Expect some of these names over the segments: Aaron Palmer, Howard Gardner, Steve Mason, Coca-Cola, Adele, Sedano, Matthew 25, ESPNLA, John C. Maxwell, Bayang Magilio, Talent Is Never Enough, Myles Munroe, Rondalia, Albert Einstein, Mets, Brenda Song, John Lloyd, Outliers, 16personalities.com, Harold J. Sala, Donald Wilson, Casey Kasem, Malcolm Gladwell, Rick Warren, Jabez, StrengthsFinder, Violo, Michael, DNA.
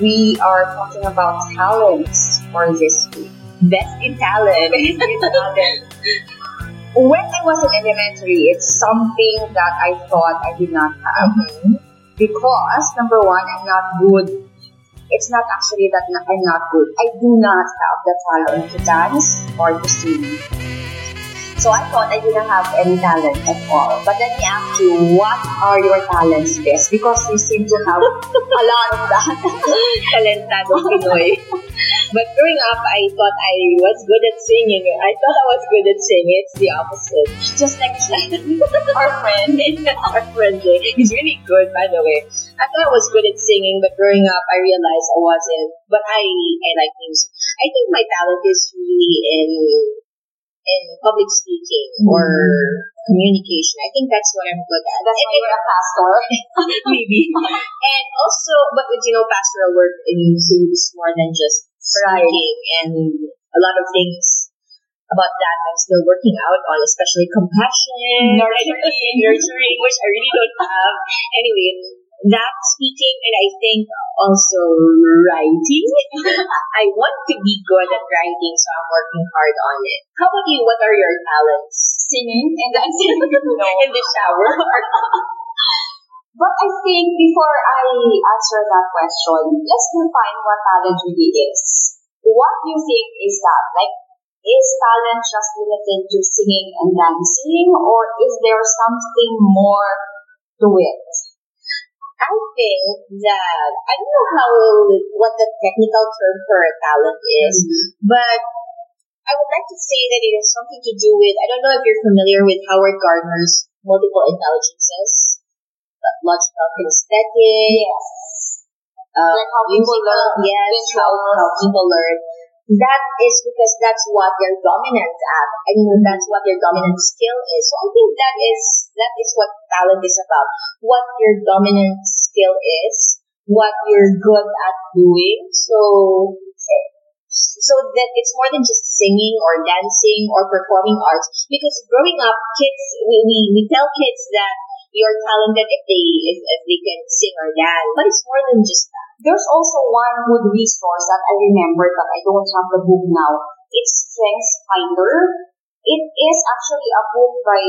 we are talking about talents for this week. Best in talent. When I was in elementary, it's something that I thought I did not have. Mm-hmm. Because, number one, I'm not good. It's not actually that I'm not good. I do not have the talent to dance or to sing. So I thought I didn't have any talent at all. But let me ask you, what are your talents, Bess? Because you seem to have a lot of that. Talentado Pinoy. But growing up, I thought I was good at singing. I thought I was good at singing. It's the opposite. Just like our friend. Our friend Jay. He's really good, by the way. I thought I was good at singing, but growing up, I realized I wasn't. But I like music. I think my talent is really in public speaking or communication. I think that's what I'm good at. That's why you're a pastor. Maybe. And also, but you know, pastoral work includes more than just speaking, and a lot of things about that I'm still working out on, especially compassion, nurturing, which I really don't have. Anyway, that speaking, and I think also writing. I want to be good at writing, so I'm working hard on it. How about you? What are your talents? Singing and dancing in the shower. But I think before I answer that question, let's define what talent really is. What do you think is that? Like, is talent just limited to singing and dancing, or is there something more to it? I think that, I don't know what the technical term for a talent is, but I would like to say that it has something to do with, I don't know if you're familiar with Howard Gardner's multiple intelligences, logical kinesthetic, like how people learn, how people learn. That is because that's what they're dominant at. I mean, that's what their dominant skill is. So I think that is what talent is about. What your dominant skill is, what you're good at doing. So that it's more than just singing or dancing or performing arts. Because growing up, kids, we tell kids that you're talented if they can sing or dance, but it's more than just that. There's also one good resource that I remember, but I don't have the book now. It's StrengthsFinder. It is actually a book by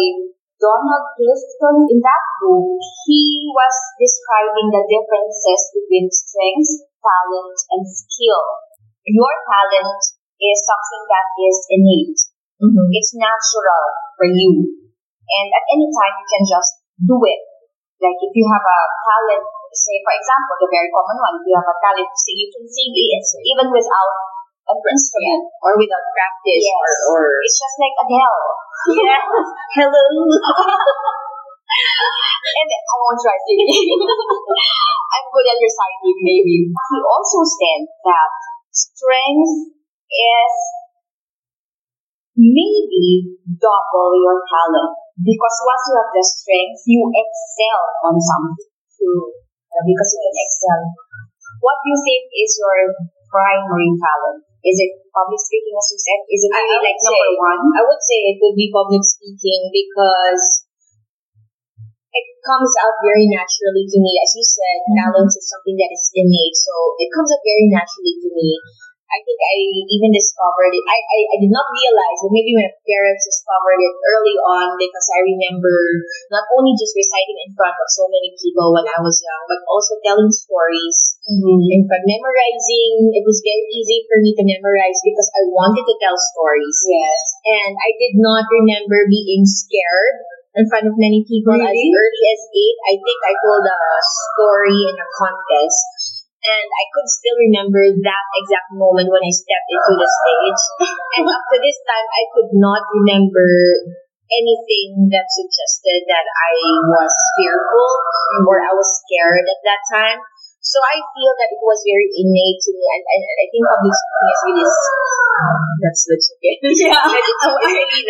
Donald Wilson. In that book, he was describing the differences between strengths, talent, and skill. Your talent is something that is innate. Mm-hmm. It's natural for you. And at any time, you can just do it. Like if you have a talent, say for example, the very common one, if you have a talent to sing, you can sing it even without an instrument or without practice. Yes. Or it's just like Adele. Yes. Hello. And I won't try singing. I'm good at reciting, maybe. He also said that strength is maybe double your talent. Because once you have the strength, you excel on something. True. Because you can excel. What do you think is your primary talent? Is it public speaking, as you said? Is it really like number one? I would say it would be public speaking because it comes out very naturally to me. As you said, talent is something that is innate. So it comes out very naturally to me. I think I even discovered it. I did not realize, but maybe my parents discovered it early on because I remember not only just reciting in front of so many people when I was young, but also telling stories. Mm-hmm. In front, memorizing. It was very easy for me to memorize because I wanted to tell stories. Yes. And I did not remember being scared in front of many people. Really? As early as 8. I think I told a story in a contest. And I could still remember that exact moment when I stepped into the stage. And up to this time, I could not remember anything that suggested that I was fearful or I was scared at that time. So I feel that it was very innate to me. And I think public speaking is really... That's legit. Yeah.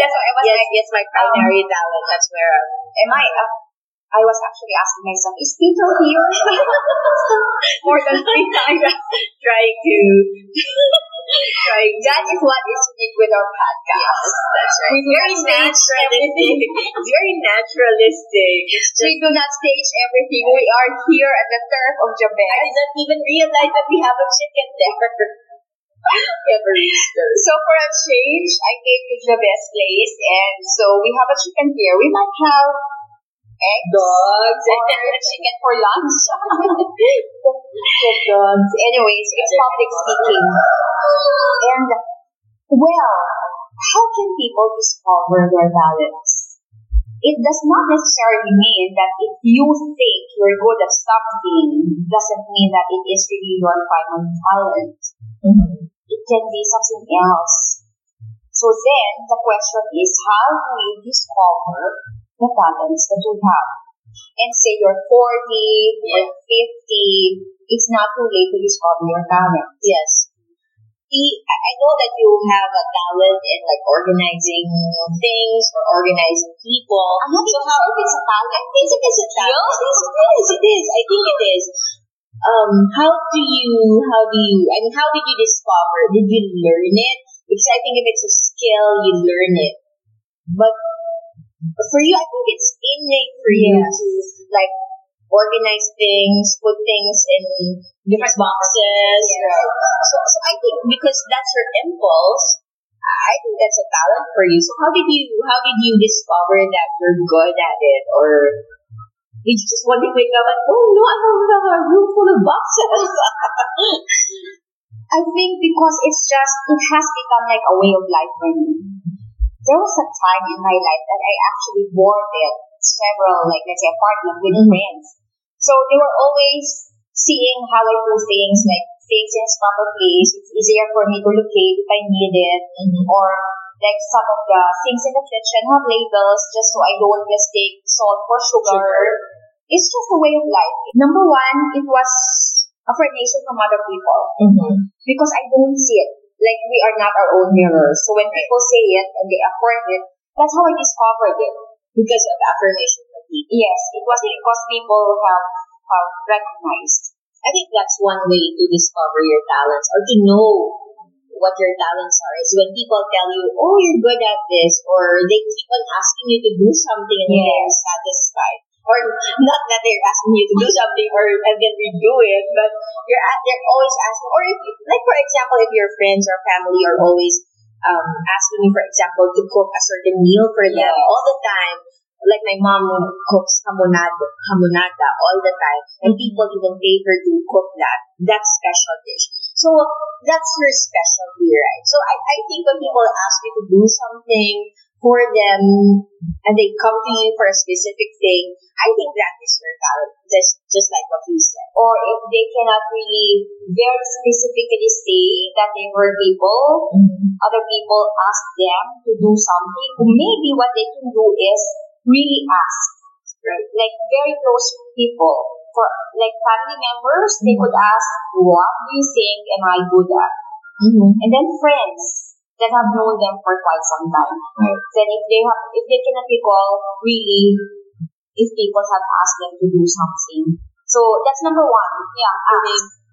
That's why I was like, yes, my primary talent. That's where... Am I... I was actually asking myself, is Tito here? More than 3 times trying. That is what is unique with our podcast. Yes, that's right. We do very not stage everything. It's very naturalistic. It's just, we do not stage everything. We are here at the turf of Jabez. I did not even realize that we have a chicken there. So for a change, I came to Jabez place, and so we have a chicken here. We might have eggs, dogs, or chicken for lunch. Dogs. Anyways, it's public speaking. And, well, how can people discover their talents? It does not necessarily mean that if you think you're good at something, doesn't mean that it is really your final talent. Mm-hmm. It can be something else. So then, the question is, how do we discover the talents that we have? And say you're 40, yeah, or 50, it's not too late to discover your talents. Yes. I know that you have a talent in like organizing things or organizing people. I'm not even sure if it's a talent. I think it is a talent. It is. I think it is. How did you discover? Did you learn it? Because I think if it's a skill, you learn it. But for you, I think it's innate for you to like organize things, put things in different boxes. Yes. Right? So I think because that's your impulse, I think that's a talent for you. So how did you discover that you're good at it, or did you just want to wake up and, oh no, I have a room full of boxes? I think because it has become like a way of life for me. There was a time in my life that I actually boarded several, like let's say, apartments with friends. So they were always seeing how I do things, like things in its proper place. It's easier for me to locate if I need it, or like some of the things in the kitchen have labels just so I don't mistake salt for sugar. It's just a way of life. Number one, it was affirmation from other people. Mm-hmm. Because I don't see it. Like, we are not our own mirrors. So when people say it and they affirm it, that's how I discovered it. Because of affirmation from people. Yes, it was because people have recognized. I think that's one way to discover your talents, or to know what your talents are, is when people tell you, oh, you're good at this, or they keep on asking you to do something and they're satisfied. Or not that they're asking you to do something and then you do it, but they're always asking, or if you, like for example, if your friends or family are always asking you, for example, to cook a certain meal for them all the time. Like my mom cooks hamonada all the time, and people even pay her to cook that special dish. So that's her specialty, right? So I think when people ask you to do something for them and they come to you for a specific thing, I think that is your talent, just like what you said. Or if they cannot really very specifically say that they were able, other people ask them to do something. Maybe what they can do is really ask, right? Like very close people, for like family members, they could ask, "What do you think am I good at?" Mm-hmm. And then friends that have known them for quite some time, right? Then if they cannot recall really, if people have asked them to do something, so that's number one.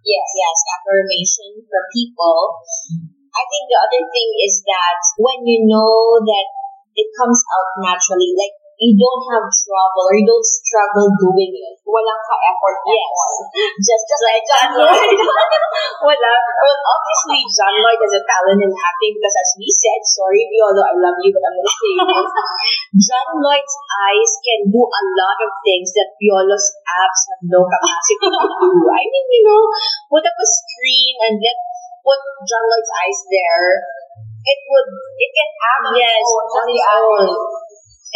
Yeah, yes, affirmation from people. I think the other thing is that when you know that it comes out naturally, like, you don't have trouble or you don't struggle doing it. Walang ka-effort. Yes. Just like John Lloyd. Well, obviously, John Lloyd has a talent in acting because, as we said, sorry, Violo, I love you, but I'm going to say this. John Lloyd's eyes can do a lot of things that Violo's abs have no capacity to do. I mean, put up a screen and then put John Lloyd's eyes there. It can act on its own.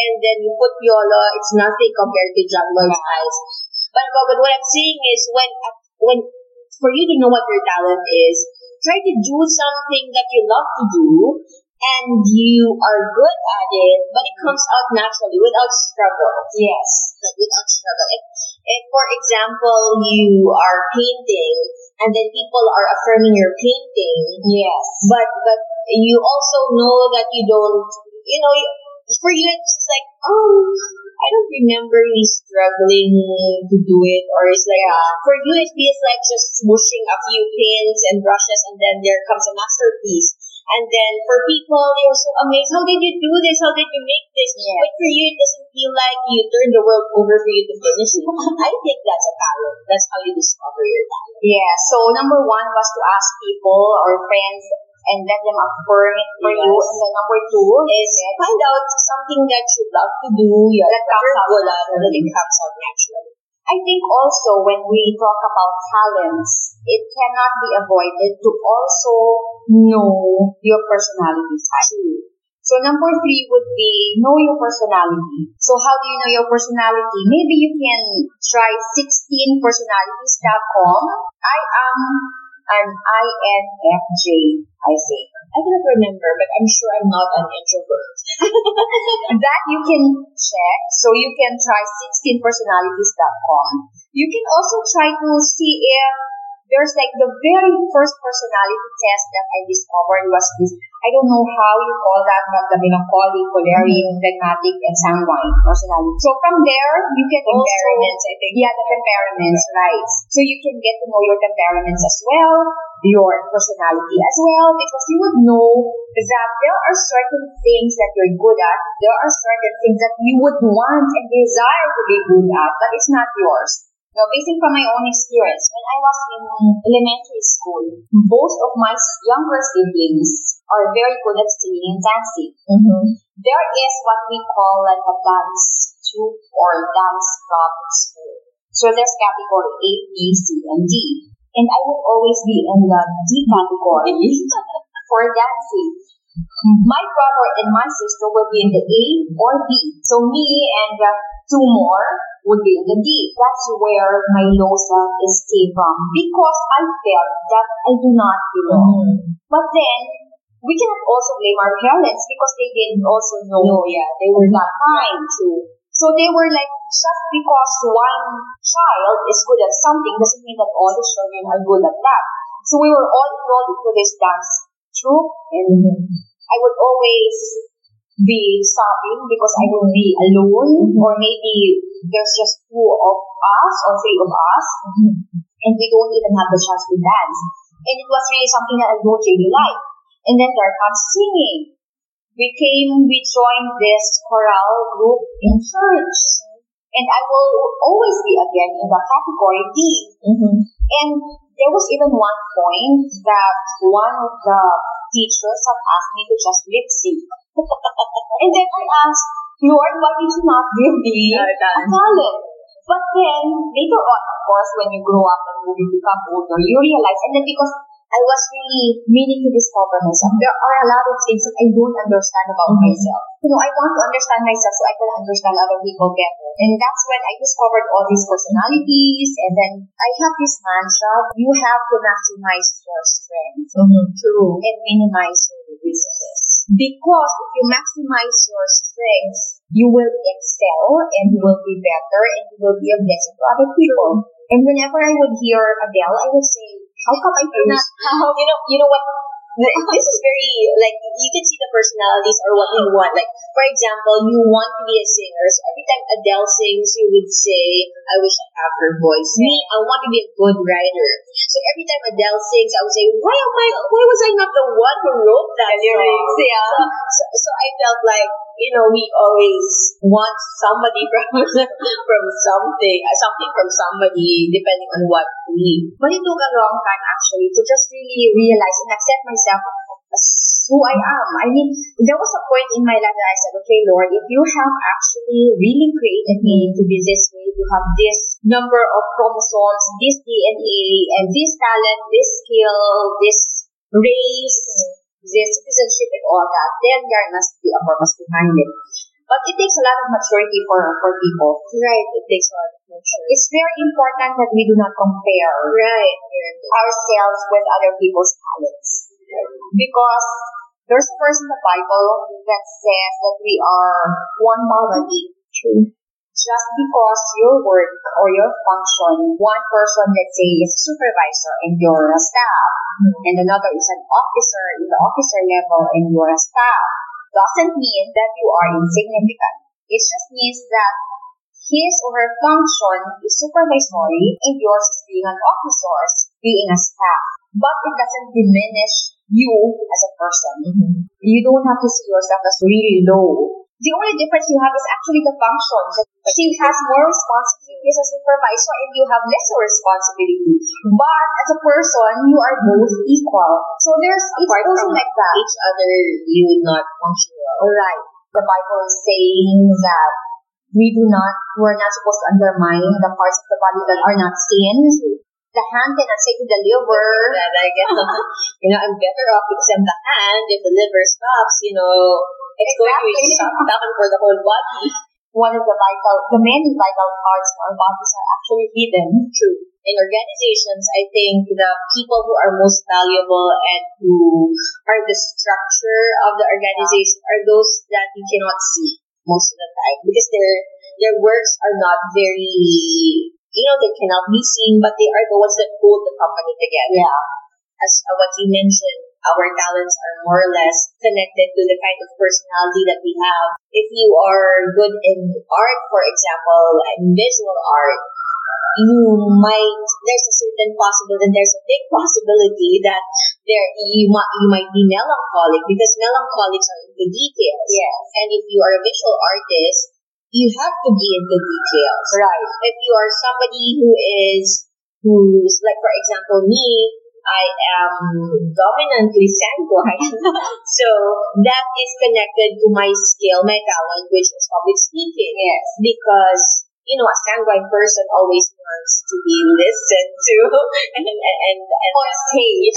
And then you put Violo, it's nothing compared to John Lloyd's eyes. But what I'm saying is, when for you to know what your talent is, try to do something that you love to do and you are good at it, but it comes out naturally without struggle. Yes, like without struggle. If for example, you are painting and then people are affirming your painting, yes, but you also know that you don't. for you, it's just like, oh, I don't remember me struggling to do it. Or it's like, for you, it feels like just swooshing a few pins and brushes and then there comes a masterpiece. And then for people, they were so amazed. How did you do this? How did you make this? Yeah. But for you, it doesn't feel like you turned the world over for you to finish it. I think that's a talent. That's how you discover your talent. Yeah. So number one was to ask people or friends and let them affirm it for you. And then number two is find out something that you love to do. Yeah, that comes out naturally. I think also when we talk about talents, it cannot be avoided to also know your personality type. So number three would be know your personality. So how do you know your personality? Maybe you can try 16personalities.com. I am an INFJ, I think. I cannot remember, but I'm sure I'm not an introvert. That you can check. So you can try 16personalities.com. You can also try to see if there's like the very first personality test that I discovered was this. I don't know how you call that, but the melancholic, choleric, phlegmatic, and sanguine personality. So from there, you can also... Temperaments, I think. Yeah, the temperaments, right. So you can get to know your temperaments as well, your personality as well, because you would know that there are certain things that you're good at, there are certain things that you would want and desire to be good at, but it's not yours. Now, based on my own experience, when I was in elementary school, both of my younger siblings are very good at singing and dancing. Mm-hmm. There is what we call like a dance troupe or dance club at school. So there's category A, B, C, and D. And I would always be in the D category for dancing. My brother and my sister would be in the A or B. So me and two more would be in the D. That's where my low self-esteem came from because I felt that I do not belong. But then, we cannot also blame our parents because they didn't also know. No, yeah, they were not kind to. So they were like, just because one child is good at something doesn't mean that all the children are good at that. So we were all enrolled into this dance troupe, and I would always be sobbing because I would be alone, or maybe there's just two of us or three of us, and we don't even have the chance to dance. And it was really something that I don't really like. And then there comes singing. We joined this choral group in church, and I will always be again in the category D. And there was even one point that one of the teachers had asked me to just lip sync. And then I asked, Lord, why did you not give me a talent? But then, later on, of course, when you grow up and you become older, you realize, and then because I was really meaning to discover myself, there are a lot of things that I don't understand about myself. You know, I want to understand myself so I can understand other people better. And that's when I discovered all these personalities, and then I have this mantra, you have to maximize your strengths and minimize your weaknesses. Because if you maximize your strengths, you will excel and you will be better and you will be a blessing to other people. And whenever I would hear Adele, I would say, how come I cannot? You know what? This is very, like, you can see the personalities or what you want. Like, for example, you want to be a singer. So every time Adele sings, you would say, I wish I have her voice. Me, I want to be a good writer. So every time Adele sings, I would say, why was I not the one who wrote that lyrics? Yeah. So I felt like, you know, we always want somebody from something from somebody, depending on what we. But it took a long time actually to just really realize and accept myself as who I am. I mean, there was a point in my life that I said, okay, Lord, if you have actually really created me to be this way, to have this number of chromosomes, this DNA, and this talent, this skill, this race, this citizenship and all that, then there must be a purpose behind it. But it takes a lot of maturity for people. Right, it takes a lot of maturity. It's very important that we do not compare ourselves with other people's talents. Because there's a verse in the Bible that says that we are one body. True. Just because your work or your function, one person, let's say, is a supervisor and you're a staff, and another is an officer in the officer level and you're a staff, doesn't mean that you are insignificant. It just means that his or her function is supervisory and yours is being an officer, being a staff. But it doesn't diminish you as a person. Mm-hmm. You don't have to see yourself as really low. The only difference you have is actually the function. She has more responsibility as a supervisor and you have lesser responsibility. But as a person, you are both equal. So there's, it's also like that. Each other, you not functional. Right. The Bible is saying that we're not supposed to undermine the parts of the body that are not seen. The hand cannot say to the liver that I guess I'm better off because I'm the hand. If the liver stops, it's going to shut down for the whole body. One of the many vital parts of our bodies are actually hidden. True. In organizations, I think the people who are most valuable and who are the structure of the organization are those that you cannot see most of the time because their works are not very... they cannot be seen, but they are the ones that hold the company together. Yeah. As what you mentioned, our talents are more or less connected to the kind of personality that we have. If you are good in art, for example, and visual art, there's a big possibility that you might be melancholic because melancholics are into details. Yes. And if you are a visual artist, you have to be in the details. Right. If you are somebody who's like, for example, me, I am dominantly sanguine. So that is connected to my skill, my talent, which is public speaking. Yes. Because, a sanguine person always wants to be listened to and on stage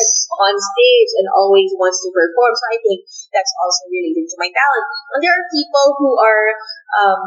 and always wants to perform. So I think that's also related to my talent. And there are people who are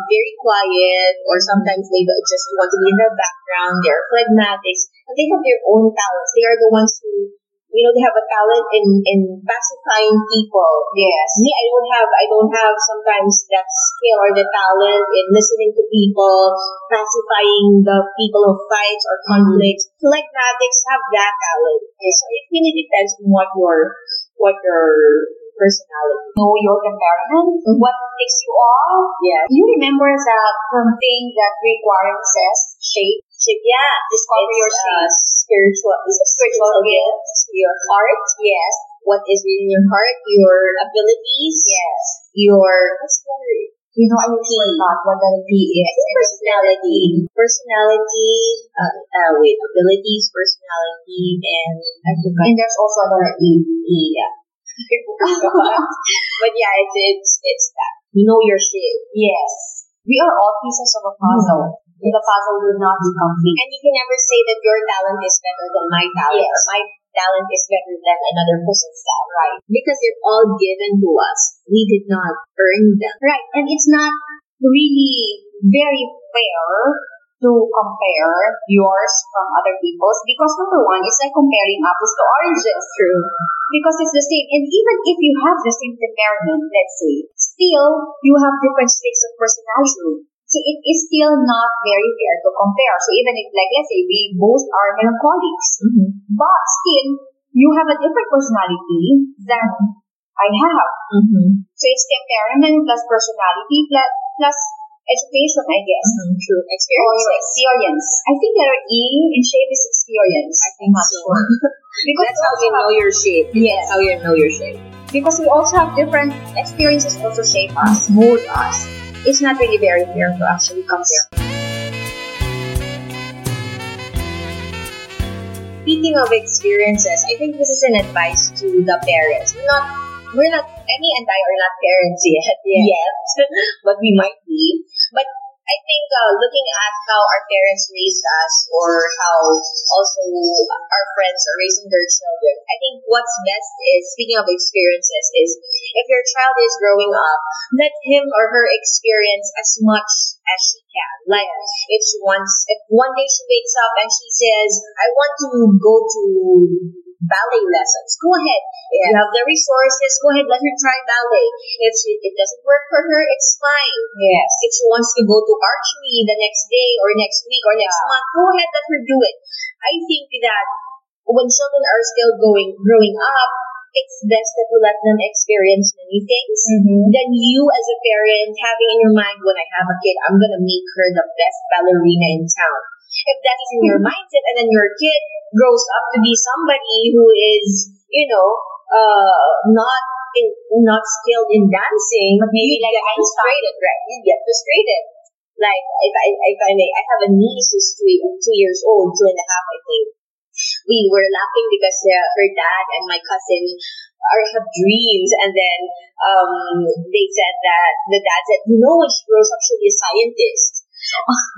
very quiet, or sometimes they just want to be in the background. They're phlegmatics, and they have their own talents. They are the ones who, they have a talent in pacifying people. Yes. Me, I don't have sometimes that skill or the talent in listening to people, pacifying the people of fights or conflicts. Mm-hmm. Phlegmatics have that talent. Yes. So it really depends on what your personality. Know your temperament, mm-hmm. What makes you off. Yes. You remember that thing that Rick Warren says, shape. Yeah, discover your spiritual. Is it spiritual gift? Your heart, yes. What is in your heart? Your abilities, yes. Your what's the other? I forgot what that P is. Abilities, personality, and I forgot. And there's also another E. Yeah. But yeah, it's that. You know your shape. Yes, we are all pieces of a puzzle. Mm-hmm. Yes. The puzzle will not be complete. And you can never say that your talent is better than my talent. Yes. Or my talent is better than another person's talent. Right. Because they're all given to us. We did not earn them. Right. And it's not really very fair to compare yours from other people's. Because number one, it's like comparing apples to oranges. True. Because it's the same. And even if you have the same temperament, let's say, still you have different traits of personality. So it is still not very fair to compare. So even if, like, let's say we both are melancholics, mm-hmm. but still you have a different personality than I have. Mm-hmm. So it's temperament plus personality plus education, I guess. Mm-hmm. True. Experience. Or experience. I think letter E in shape is experience. I think so. Because that's how you know your shape. Yes. That's how you know your shape. Because we also have different experiences also shape us, mold us. It's not really very fair to actually come here. Speaking of experiences, I think this is an advice to the parents. Emmy and I are not parents yet, but we might be. But I think looking at how our parents raised us, or how also our friends are raising their children, I think what's best is, speaking of experiences, is if your child is growing up, let him or her experience as much as she can. Like, if one day she wakes up and she says, I want to go to ballet lessons, go ahead. If you have the resources, go ahead, let her try ballet. If it doesn't work for her, it's fine. Yes. If she wants to go to archery the next day or next week or next month, go ahead, let her do it. I think that when children are still growing up, it's best that you let them experience many things. Mm-hmm. Then you as a parent having in your mind, when I have a kid, I'm going to make her the best ballerina in town. If that is in your mindset, and then your kid grows up to be somebody who is, you know, not skilled in dancing, but maybe like get frustrated, right? You get frustrated. Like if I may, I have a niece who's 2 years old, 2.5, I think. We were laughing because her dad and my cousin have dreams, and then they said that the dad said, "You know, when she grows up, she'll be a scientist."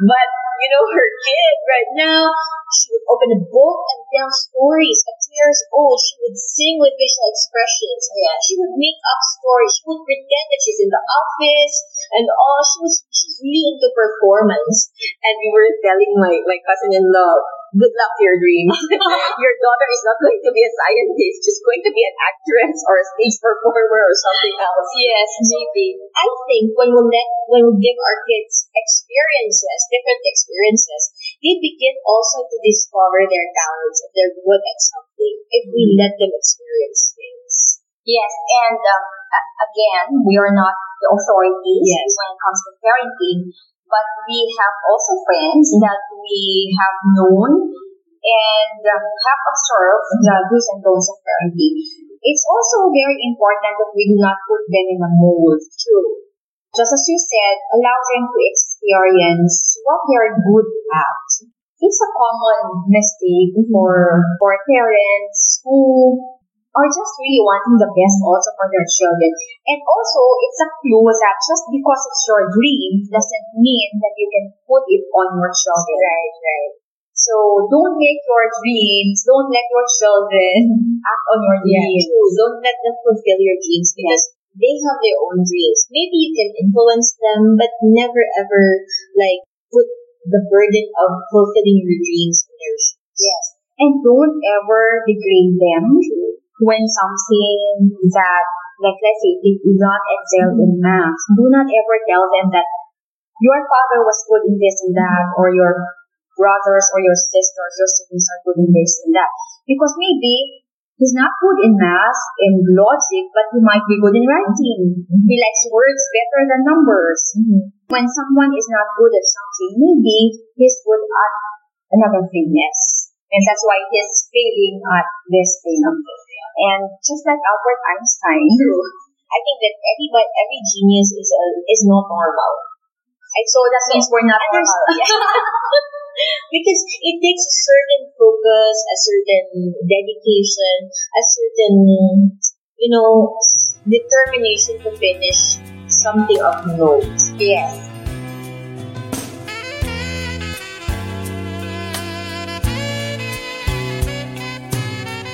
But you know, her kid right now, she would open a book and tell stories. At 2 years old, she would sing with visual expressions. Yeah. She would make up stories. She would pretend that she's in the office and all. She's really into performance. And we were telling my cousin-in-law, good luck to your dream. Your daughter is not going to be a scientist. She's going to be an actress or a stage performer or something else. Yes, maybe. I think when we give our kids experiences, different experiences, they begin also to discover their talents if they're good at something. If we let them experience things. Yes, and again, we are not the authorities when it comes to parenting. But we have also friends that we have known and have observed the do's and don'ts of parenting. It's also very important that we do not put them in a mold. True. Just as you said, allow them to experience what they are good at. It's a common mistake for parents who are just really wanting the best also for their children. And also, it's a clue that just because it's your dream doesn't mean that you can put it on your children. Right. So, don't let your children act on your dreams. True. Don't let them fulfill your dreams because they have their own dreams. Maybe you can influence them, but never ever, put the burden of fulfilling your dreams on their shoulders. Yes. And don't ever degrade them. True. When something that, let's say, they do not excel in math, do not ever tell them that your father was good in this and that, or your brothers or your sisters, your siblings are good in this and that. Because maybe he's not good in math and logic, but he might be good in writing. Mm-hmm. He likes words better than numbers. Mm-hmm. When someone is not good at something, maybe he's good at another thing, yes. And that's why he's failing at this thing. And just like Albert Einstein, I think that every genius is not normal. And so that means we're not normal. Because it takes a certain focus, a certain dedication, a certain, determination to finish something of note. Yes.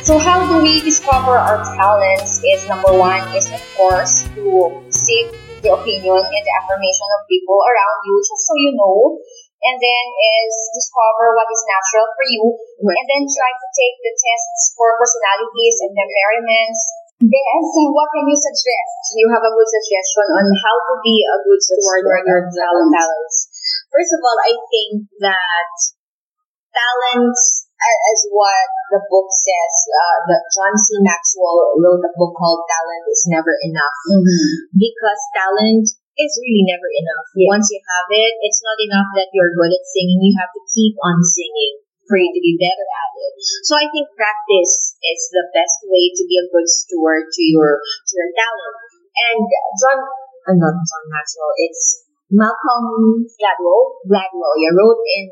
So how do we discover our talents is, number one, is of course to seek the opinion and the affirmation of people around you, just so you know. And then is discover what is natural for you. Right. And then try to take the tests for personalities and temperaments. Then see what can you suggest. You have a good suggestion on how to be a good steward of your talents. First of all, I think that talents, as what the book says, that John C. Maxwell wrote a book called Talent Is Never Enough. Mm-hmm. Because talent is really never enough. Yes. Once you have it, it's not enough that you're good at singing. You have to keep on singing for you to be better at it. So I think practice is the best way to be a good steward to your talent. And Malcolm Gladwell, wrote in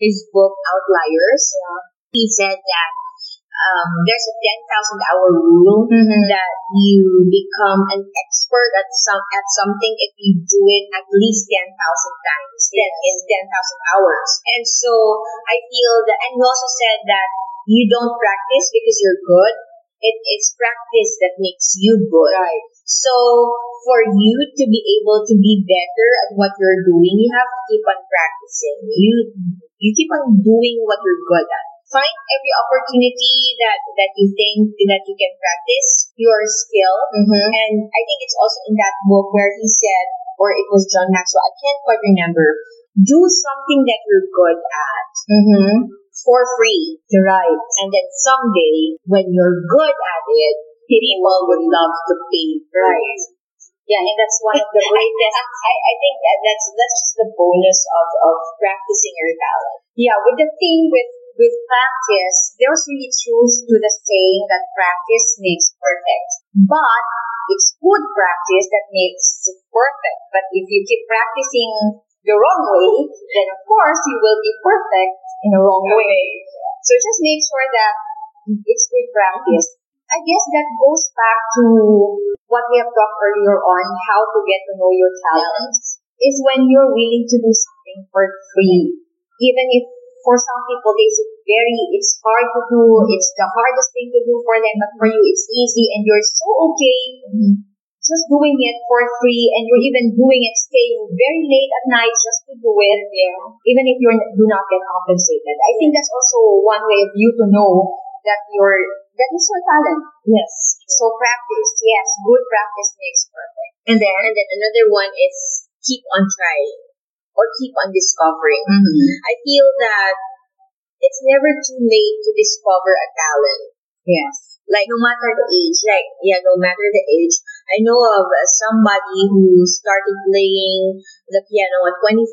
his book Outliers. Yeah. He said that there's a 10,000-hour rule that you become an expert at something if you do it at least 10,000 times in 10,000 hours. And so I feel that, and he also said that you don't practice because you're good. It's practice that makes you good. Right. So, for you to be able to be better at what you're doing, you have to keep on practicing. You keep on doing what you're good at. Find every opportunity that you think that you can practice your skill. Mm-hmm. And I think it's also in that book where he said, or it was John Maxwell, I can't quite remember, do something that you're good at. Mm-hmm. For free. Right. And then someday, when you're good at it, people would love to paint. Right. Yeah, and that's one of the greatest. I think that's just the bonus of practicing your talent. Yeah, with the thing with practice, there's really truth to the saying that practice makes perfect. But it's good practice that makes perfect. But if you keep practicing the wrong way, then of course you will be perfect in the wrong way. So just make sure that it's good practice. I guess that goes back to what we have talked earlier on, how to get to know your talents, is when you're willing to do something for free. Even if for some people, it's hard to do, it's the hardest thing to do for them, but for you, it's easy and you're so okay just doing it for free, and you're even doing it, staying very late at night just to do it, even if you do not get compensated. I think that's also one way of you to know that that is your talent. Yes. So practice, yes, good practice makes perfect. And then another one is keep on trying. Or keep on discovering. Mm-hmm. I feel that it's never too late to discover a talent. Yes. Like, no matter the age. No matter the age. I know of somebody who started playing the piano at 25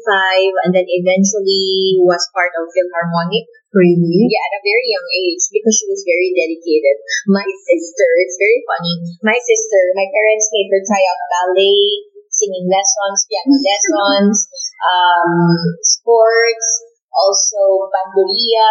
and then eventually was part of Philharmonic. Really? Yeah, at a very young age because she was very dedicated. My sister, it's very funny. My parents made her try out ballet, singing lessons, piano lessons, sports, also bandolia.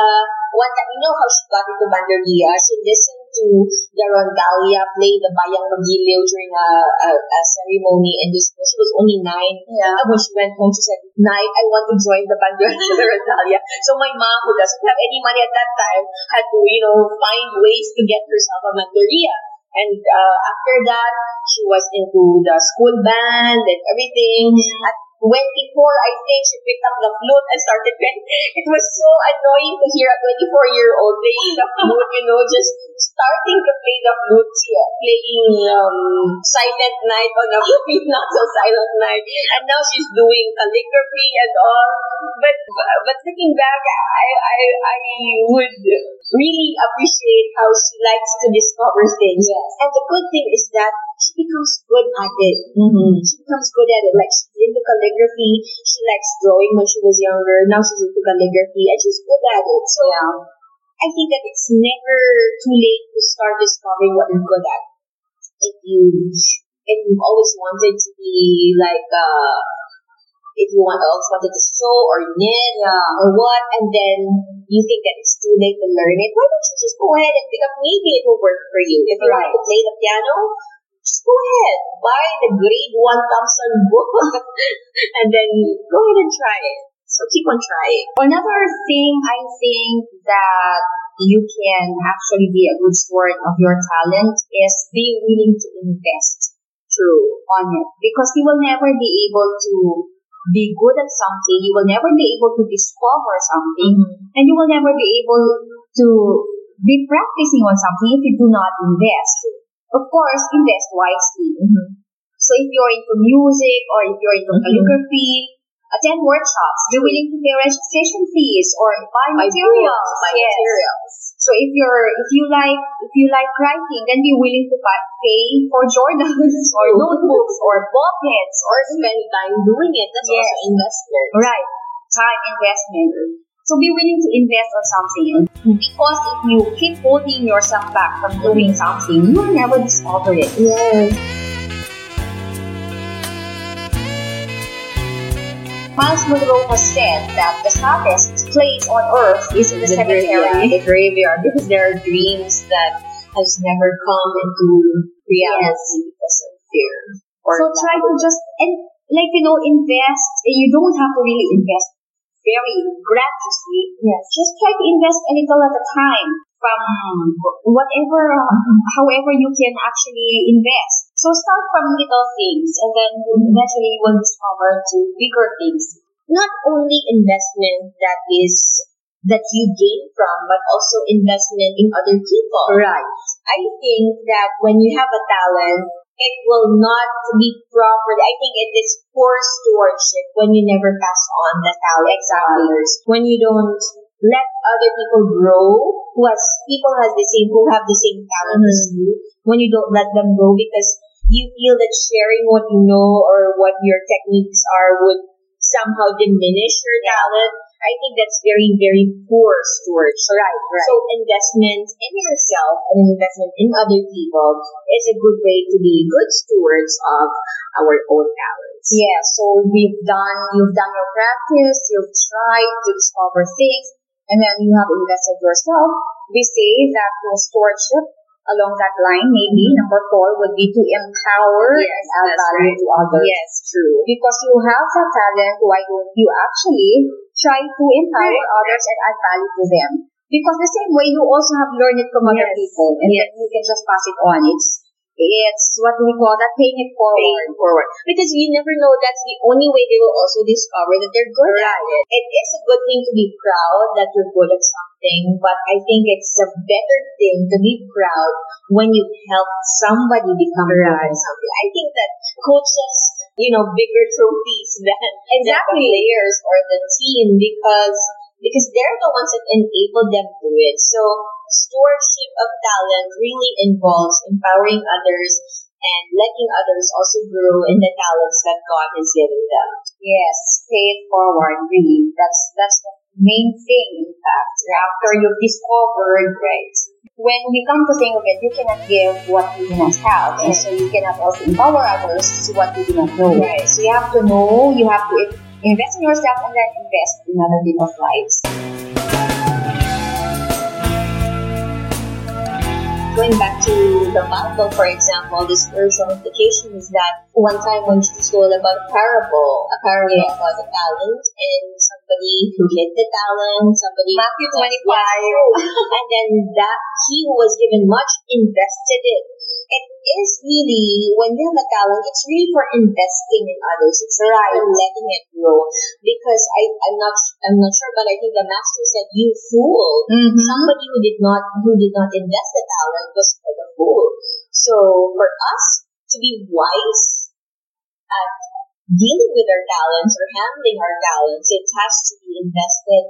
One time, you know how she got into bandolia? She listened to the Rondalia play the Bayang Magilio during a ceremony, and she was only 9. Yeah. And when she went home, she said, "Night, I want to join the bandolia to the Rondalia." So my mom, who doesn't have any money at that time, had to, find ways to get herself a bandolia. And after that, she was into the school band and everything. At 24, I think, she picked up the flute and started playing. It was so annoying to hear a 24-year-old playing the flute, just starting to play the flute, playing Silent Night on a movie, Not So Silent Night. And now she's doing calligraphy and all. But looking back, I would really appreciate how she likes to discover things. Yes. And the good thing is that she becomes good at it. Mm-hmm. She becomes good at it. Like, she's into calligraphy. She likes drawing when she was younger. Now she's into calligraphy and she's good at it. So I think that it's never too late to start discovering what you're good at. If you've always wanted to be like, if you always wanted to sew or knit or what, and then you think that it's too late to learn it, why don't you just go ahead and pick up? Maybe it will work for you. If you want to play the piano, just go ahead. Buy the grade 1 Thompson book and then go ahead and try it. So keep on trying. Another thing I think that you can actually be a good steward of your talent is being willing to invest on it. Because you will never be able to be good at something. You will never be able to discover something. Mm-hmm. And you will never be able to be practicing on something if you do not invest. Of course, invest wisely. Mm-hmm. So if you're into music or if you're into calligraphy, attend workshops, be willing to pay registration fees or buy materials. So if you like writing, then be willing to pay for journals or notebooks or ballpens or spend time doing it. That's also investment. Right. Time investment. So be willing to invest on something. Because if you keep holding yourself back from doing something, you will never discover it. Yes. Myles Munroe has said that the saddest place on earth is in the cemetery. The graveyard, because there are dreams that has never come into reality because of fear. Try to just, invest. You don't have to really invest very graciously. Yes. Just try to invest a little at a time from however you can actually invest. So start from little things, and then eventually you will discover to bigger things. Not only investment that you gain from, but also investment in other people. Right. I think that when you have a talent, it will not be properly. I think it is poor stewardship when you never pass on the talent. Exactly. When you don't let other people grow who have the same talent as you, when you don't let them grow because you feel that sharing what you know or what your techniques are would somehow diminish your talent. I think that's very, very poor stewardship. Right. So investment in yourself and investment in other people is a good way to be good stewards of our own talents. Yeah, so you've done your practice, you've tried to discover things, and then you have invested yourself. We say that stewardship along that line, maybe number 4 would be to empower and add value to others. Yes, true. Because you have the talent, why don't you actually try to empower others and add value to them? Because the same way, you also have learned it from other people, and you can just pass it on. It's what we call that paying it forward. Paying it forward, because you never know. That's the only way they will also discover that they're good at it. It is a good thing to be proud that you're good at something. But I think it's a better thing to be proud when you've helped somebody become proud of something. I think that coaches, bigger trophies than the players or the team because they're the ones that enable them to it. So stewardship of talent really involves empowering others and letting others also grow in the talents that God has given them. Yes, pay it forward, really. That's the main thing, in fact, after you've discovered, when we come to think of it, you cannot give what you do not have, and so you cannot also empower others to what you do not know. Right. So you have to know, you have to invest in yourself, and then invest in other people's lives. Going back to the Bible, for example, this personification is that one time when Jesus told about a parable about a talent, and somebody who hid the talent, Matthew 25, and then that he who was given much invested it. It is really, when you have a talent, it's really for investing in others. It's really for letting it grow. Because I'm not sure, but I think the master said, "You fool!" Somebody who did not invest the talent was for the fool. So for us to be wise at dealing with our talents or handling our talents, it has to be invested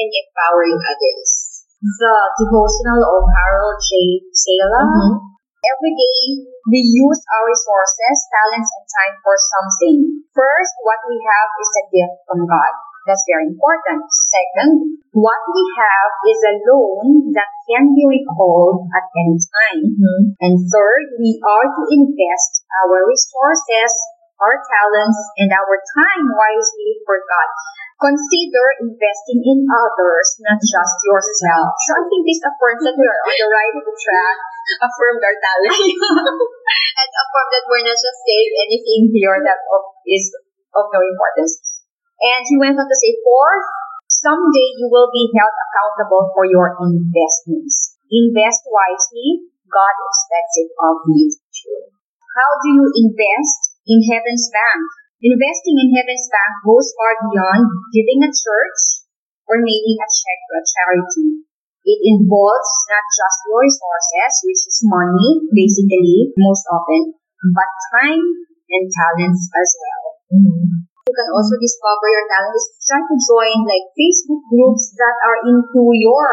in empowering others. The devotional of Harold J. Sala. Every day, we use our resources, talents, and time for something. First, what we have is a gift from God. That's very important. Second, what we have is a loan that can be recalled at any time. And third, we are to invest our resources, our talents, and our time wisely for God. Consider investing in others, not just yourself. So I think this affirms that we are on the right track, affirmed our talent, and affirmed that we're not just saying anything here that is of no importance. And he went on to say, fourth, someday you will be held accountable for your investments. Invest wisely. God expects it of you. How do you invest in Heaven's Bank? Investing in Heaven's Bank goes far beyond giving a church or making a check to a charity. It involves not just your resources, which is money, basically, most often, but time and talents as well. You can also discover your talents. Try to join Facebook groups that are into your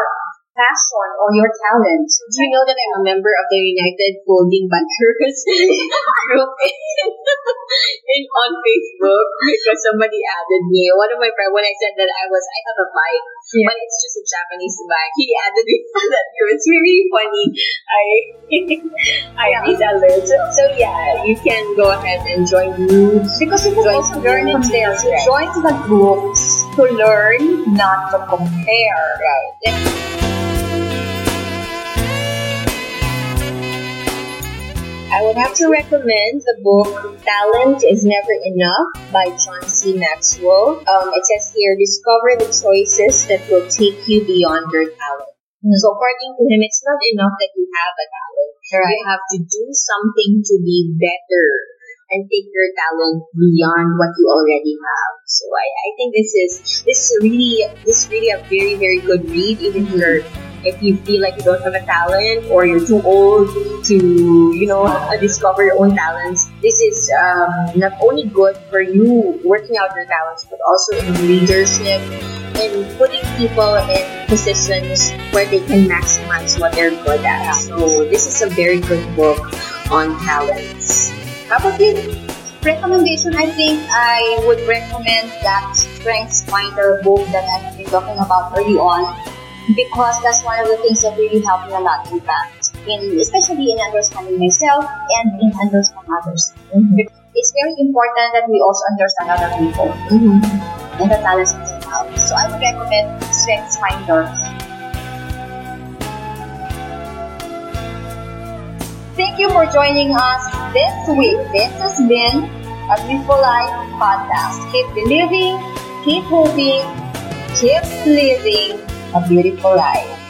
passion or your talent. Do you know that I'm a member of the United Folding Butters group on Facebook because somebody added me. One of my friends, when I said that I have a bike, but it's just a Japanese bike, he added me to that group. It's really funny. I read that list. So you can go ahead and join groups because you can also learn from there. So join the groups to learn, not to compare. I would have to recommend the book Talent Is Never Enough by John C. Maxwell. It says here, discover the choices that will take you beyond your talent. So according to him, it's not enough that you have a talent. You have to do something to be better and take your talent beyond what you already have. So I think this is really a very, very good read, even if you feel like you don't have a talent or you're too old to, discover your own talents. This is not only good for you working out your talents, but also in leadership, and putting people in positions where they can maximize what they're good at. So this is a very good book on talents. How about you? Recommendation, I think I would recommend that StrengthsFinder book that I've been talking about early on, because that's one of the things that really helped me a lot in fact, especially in understanding myself and in understanding others. Mm-hmm. It's very important that we also understand other people mm-hmm. and the talents we have. So I would recommend StrengthsFinder. Thank you for joining us this week. This has been a Beautiful Life podcast. Keep believing, keep hoping, keep living a beautiful life.